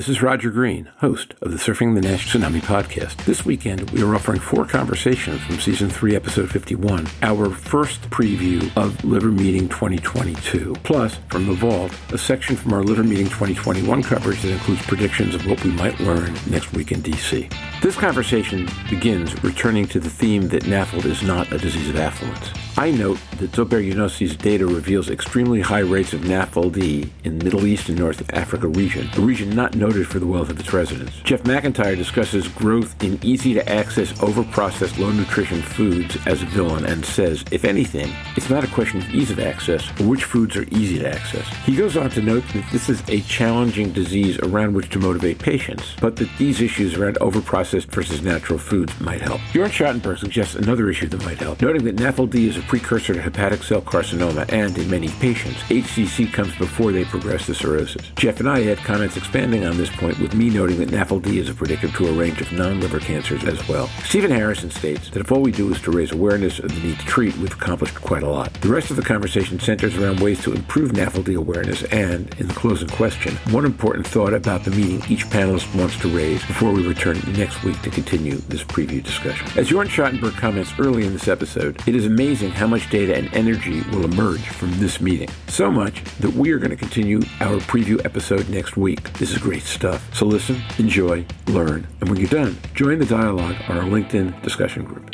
This is Roger Green, host of the Surfing the Nash Tsunami podcast. This weekend, we are offering 4 conversations from Season 3, Episode 51, our first preview of Liver Meeting 2022, plus, from The Vault, a section from our Liver Meeting 2021 coverage that includes predictions of what we might learn next week in D.C. This conversation begins returning to the theme that NAFLD is not a disease of affluence. I note that Zobair Younossi's data reveals extremely high rates of NAFLD in the Middle East and North Africa region, a region not noted for the wealth of its residents. Jeff McIntyre discusses growth in easy-to-access, over-processed, low-nutrition foods as a villain and says, if anything, it's not a question of ease of access or which foods are easy to access. He goes on to note that this is a challenging disease around which to motivate patients, but that these issues around over-processed versus natural foods might help. Joern Schattenberg suggests another issue that might help, noting that NAFLD is a precursor to hepatic cell carcinoma, and in many patients, HCC comes before they progress to cirrhosis. Jeff and I had comments expanding on this point, with me noting that NAFLD is a predictor to a range of non-liver cancers as well. Stephen Harrison states that if all we do is to raise awareness of the need to treat, we've accomplished quite a lot. The rest of the conversation centers around ways to improve NAFLD awareness and, in the closing question, one important thought about the meeting each panelist wants to raise before we return next week to continue this preview discussion. As Joern Schottenberg comments early in this episode, it is amazing how much data and energy will emerge from this meeting. So much that we are going to continue our preview episode next week. This is great stuff. So listen, enjoy, learn, and when you're done, join the dialogue on our LinkedIn discussion group.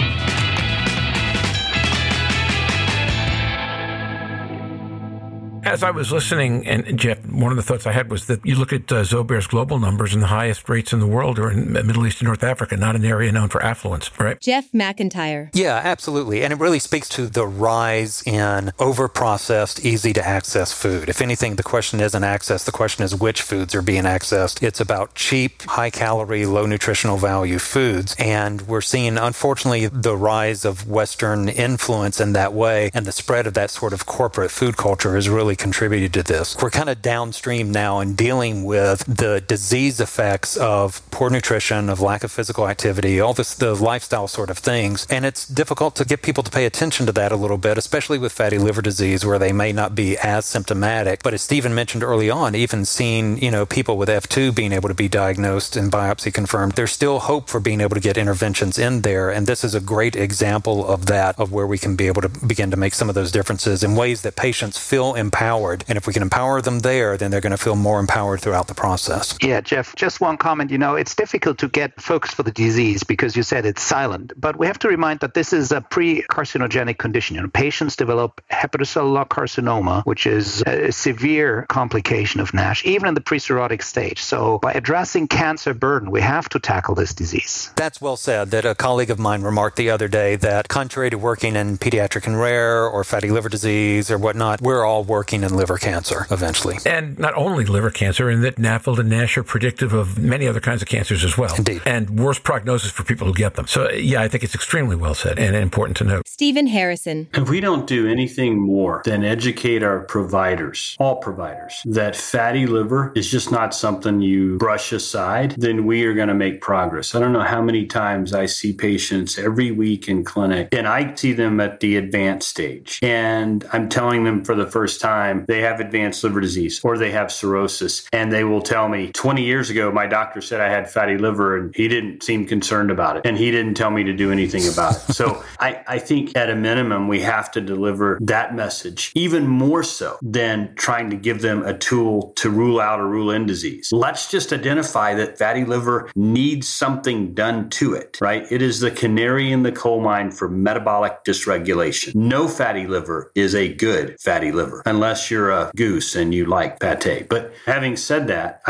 As I was listening, and Jeff, one of the thoughts I had was that you look at Zobair's global numbers, and the highest rates in the world are in the Middle East and North Africa, not an area known for affluence, right? Jeff McIntyre. Yeah, absolutely. And it really speaks to the rise in over-processed, easy-to-access food. If anything, the question isn't access. The question is which foods are being accessed. It's about cheap, high-calorie, low-nutritional value foods. And we're seeing, unfortunately, the rise of Western influence in that way, and the spread of that sort of corporate food culture is really contributed to this. We're kind of downstream now in dealing with the disease effects of poor nutrition, of lack of physical activity, all this, the lifestyle sort of things. And it's difficult to get people to pay attention to that a little bit, especially with fatty liver disease, where they may not be as symptomatic. But as Stephen mentioned early on, even seeing, people with F2 being able to be diagnosed and biopsy confirmed, there's still hope for being able to get interventions in there. And this is a great example of that, of where we can be able to begin to make some of those differences in ways that patients feel empowered. And if we can empower them there, then they're going to feel more empowered throughout the process. Yeah, Jeff, just one comment. It's difficult to get folks for the disease because you said it's silent. But we have to remind that this is a pre-carcinogenic condition. Patients develop hepatocellular carcinoma, which is a severe complication of NASH, even in the pre-cirrhotic stage. So by addressing cancer burden, we have to tackle this disease. That's well said. That a colleague of mine remarked the other day that contrary to working in pediatric and rare or fatty liver disease or whatnot, we're all working in liver cancer eventually. And not only liver cancer, in that NAFLD and NASH are predictive of many other kinds of cancers as well. Indeed. And worse prognosis for people who get them. So, yeah, I think it's extremely well said and important to note. Stephen Harrison. If we don't do anything more than educate our providers, all providers, that fatty liver is just not something you brush aside, then we are going to make progress. I don't know how many times I see patients every week in clinic, and I see them at the advanced stage. And I'm telling them for the first time, they have advanced liver disease or they have cirrhosis. And they will tell me, 20 years ago, my doctor said I had fatty liver and he didn't seem concerned about it. And he didn't tell me to do anything about it. So I think at a minimum, we have to deliver that message even more so than trying to give them a tool to rule out or rule in disease. Let's just identify that fatty liver needs something done to it, right? It is the canary in the coal mine for metabolic dysregulation. No fatty liver is a good fatty liver, unless you're a goose and you like pate. But having said that,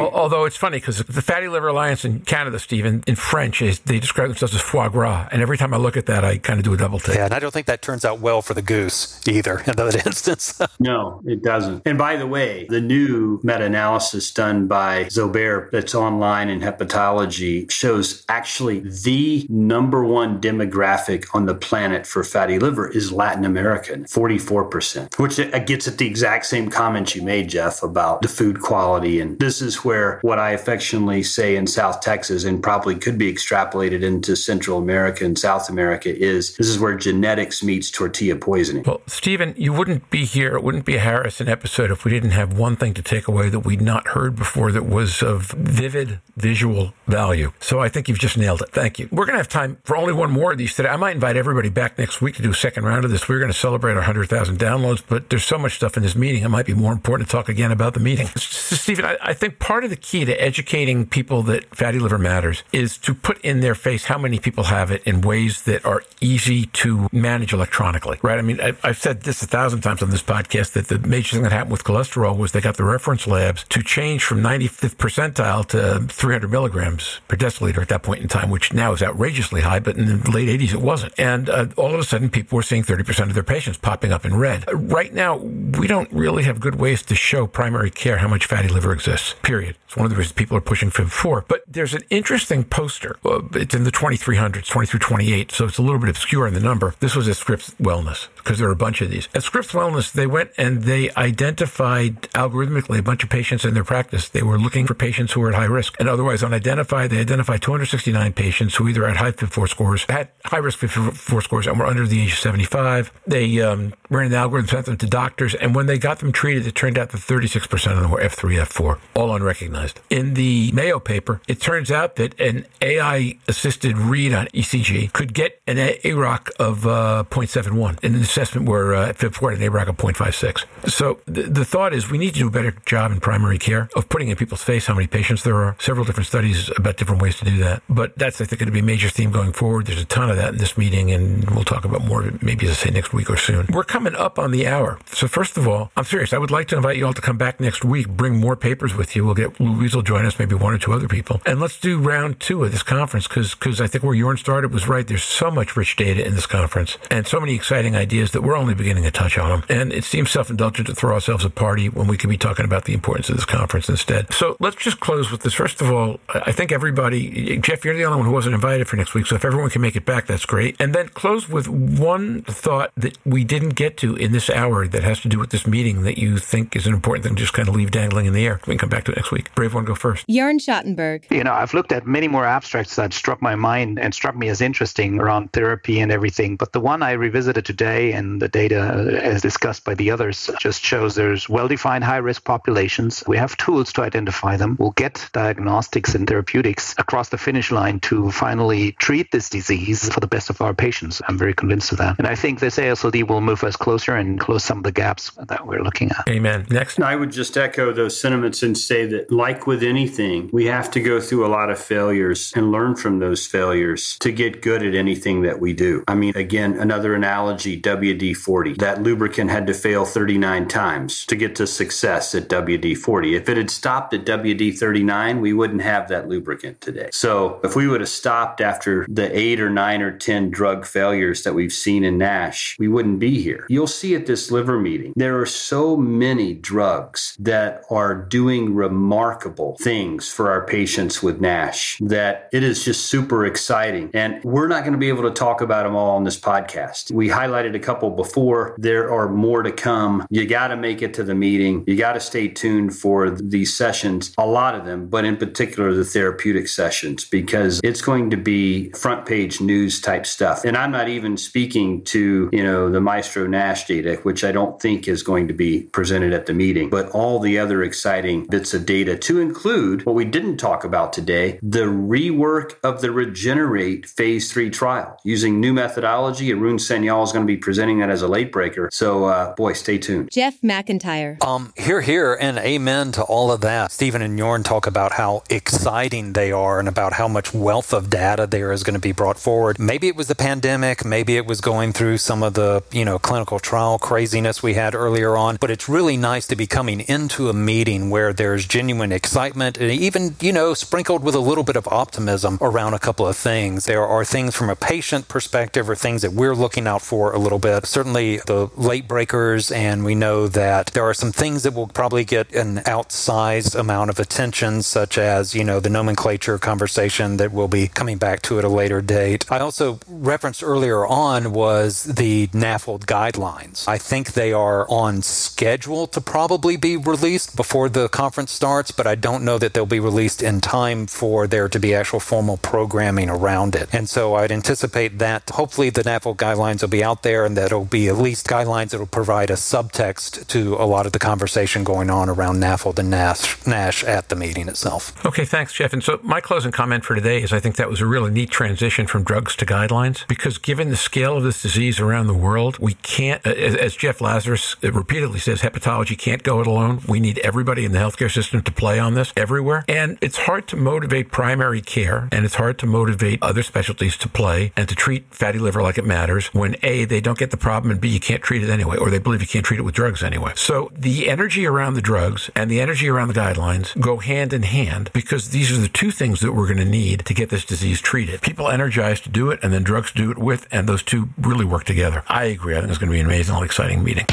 Although it's funny because the Fatty Liver Alliance in Canada, Stephen, in French, they describe themselves as foie gras. And every time I look at that, I kind of do a double take. Yeah, and I don't think that turns out well for the goose either in that instance. No, it doesn't. And by the way, the new meta-analysis done by Zobair that's online in hepatology shows actually the number one demographic on the planet for fatty liver is Latin American, 44%, which it gets at the exact same comments you made, Jeff, about the food quality. And this is where what I affectionately say in South Texas, and probably could be extrapolated into Central America and South America, is this is where genetics meets tortilla poisoning. Well, Stephen, you wouldn't be here. It wouldn't be a Harrison episode if we didn't have one thing to take away that we'd not heard before that was of vivid visual value. So I think you've just nailed it. Thank you. We're going to have time for only one more of these today. I might invite everybody back next week to do a second round of this. We're going to celebrate our 100,000 downloads, but there's so much stuff in this meeting. It might be more important to talk again about the meeting. Stephen, I think part of the key to educating people that fatty liver matters is to put in their face how many people have it in ways that are easy to manage electronically, right? I mean, I've said this 1,000 times on this podcast that the major thing that happened with cholesterol was they got the reference labs to change from 95th percentile to 300 milligrams per deciliter at that point in time, which now is outrageously high, but in the late 80s it wasn't. And all of a sudden, people were seeing 30% of their patients popping up in red. Right now, we don't really have good ways to show primary care how much fatty liver exists, period. It's one of the reasons people are pushing FIB4. But there's an interesting poster. It's in the 2300s, 2328, so it's a little bit obscure in the number. This was at Scripps Wellness, because there are a bunch of these. At Scripps Wellness, they went and they identified algorithmically a bunch of patients in their practice. They were looking for patients who were at high risk and otherwise unidentified. They identified 269 patients who either had high FIB4 scores, had high risk FIB4 scores, and were under the age of 75. They ran the algorithm, sent them to doctors, and when they got them treated, it turned out that 36% of them were F3, F4, all unrecognized. In the Mayo paper, it turns out that an AI-assisted read on ECG could get an AROC of 0.71 in an assessment where FIB4 had an ARAC of 0.56. So the thought is we need to do a better job in primary care of putting in people's face how many patients there are. Several different studies about different ways to do that. But that's, I think, going to be a major theme going forward. There's a ton of that in this meeting, and we'll talk about more of it maybe, as I say, next week or soon. We're coming up on the hour. So first of all, I'm serious. I would like to invite you all to come back next week, bring more papers with you. We'll get Louise will join us, maybe one or two other people. And let's do round two of this conference, because I think where Joern started was right. There's so much rich data in this conference and so many exciting ideas that we're only beginning to touch on them. And it seems self-indulgent to throw ourselves a party when we could be talking about the importance of this conference instead. So let's just close with this. First of all, I think everybody, Jeff, you're the only one who wasn't invited for next week. So if everyone can make it back, that's great. And then close with one thought that we didn't get to in this hour that has to do with this meeting that you think is an important thing to just kind of leave dangling in the air. We can come back to it next week. Brave one, go first. Joern Schattenberg. You know, I've looked at many more abstracts that struck my mind and struck me as interesting around therapy and everything. But the one I revisited today, and the data as discussed by the others, just shows there's well-defined high-risk populations. We have tools to identify them. We'll get diagnostics and therapeutics across the finish line to finally treat this disease for the best of our patients. I'm very convinced of that. And I think this ASLD will move us closer and close some of the gaps that we're looking at. Amen. Next. I would just echo those sentiments and say that, like with anything, we have to go through a lot of failures and learn from those failures to get good at anything that we do. I mean, again, another analogy, WD40. That lubricant had to fail 39 times to get to success at WD40. If it had stopped at WD39, we wouldn't have that lubricant today. So if we would have stopped after the 8 or 9 or 10 drug failures that we've seen in NASH, we wouldn't be here. You'll see at this liver meeting, there are so many drugs that are doing remarkable things for our patients with NASH that it is just super exciting. And we're not going to be able to talk about them all on this podcast. We highlighted a couple before. There are more to come. You got to make it to the meeting. You got to stay tuned for these sessions, a lot of them, but in particular the therapeutic sessions, because it's going to be front page news type stuff. And I'm not even speaking to, you know, the Maestro Nash data, which I don't think is going to be presented at the meeting, but all the other exciting bits of data, to include what we didn't talk about today, the rework of the Regenerate phase 3 trial using new methodology. Arun Senyal is going to be presenting that as a late breaker. So, boy, stay tuned. Jeff McIntyre. Here, and amen to all of that. Stephen and Joern talk about how exciting they are and about how much wealth of data there is going to be brought forward. Maybe it was the pandemic. Maybe it was going through some of the, you know, clinical trial craziness we had earlier on. But it's really nice to be coming into a meeting where there's genuine excitement and even, you know, sprinkled with a little bit of optimism around a couple of things. There are things from a patient perspective or things that we're looking out for a little bit certainly the late breakers, and we know that there are some things that will probably get an outsized amount of attention, such as, you know, the nomenclature conversation that will be coming back to at a later date. I also referenced earlier on was the NAFLD guidelines. I think they are on schedule to probably be released before the conference starts, but I don't know that they'll be released in time for there to be actual formal programming around it. And so I'd anticipate that hopefully the NAFLD guidelines will be out there, and that'll be at least guidelines that will provide a subtext to a lot of the conversation going on around NAFLD and NASH at the meeting itself. Okay, thanks, Jeff. And so my closing comment for today is I think that was a really neat transition from drugs to guidelines, because given the scale of this disease around the world, we can't, as Jeff Lazarus repeatedly says, hepatology can't go it alone. We need everybody in the healthcare system to play on this everywhere. And it's hard to motivate primary care, and it's hard to motivate other specialties to play and to treat fatty liver like it matters when A, they don't get the problem, and B, you can't treat it anyway, or they believe you can't treat it with drugs anyway. So the energy around the drugs and the energy around the guidelines go hand in hand, because these are the two things that we're going to need to get this disease treated. People energized to do it, and then drugs do it with, and those two really work together. I agree. I think it's going to be an amazingly exciting meeting.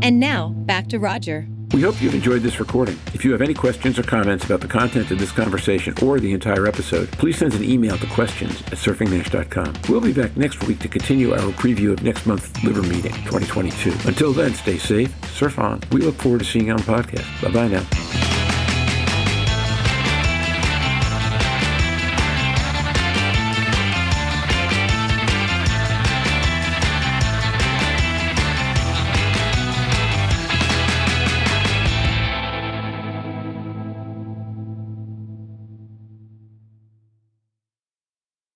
And now, back to Roger. We hope you've enjoyed this recording. If you have any questions or comments about the content of this conversation or the entire episode, please send an email to questions@surfingnash.com. We'll be back next week to continue our preview of next month's Liver Meeting 2022. Until then, stay safe, surf on. We look forward to seeing you on the podcast. Bye-bye now.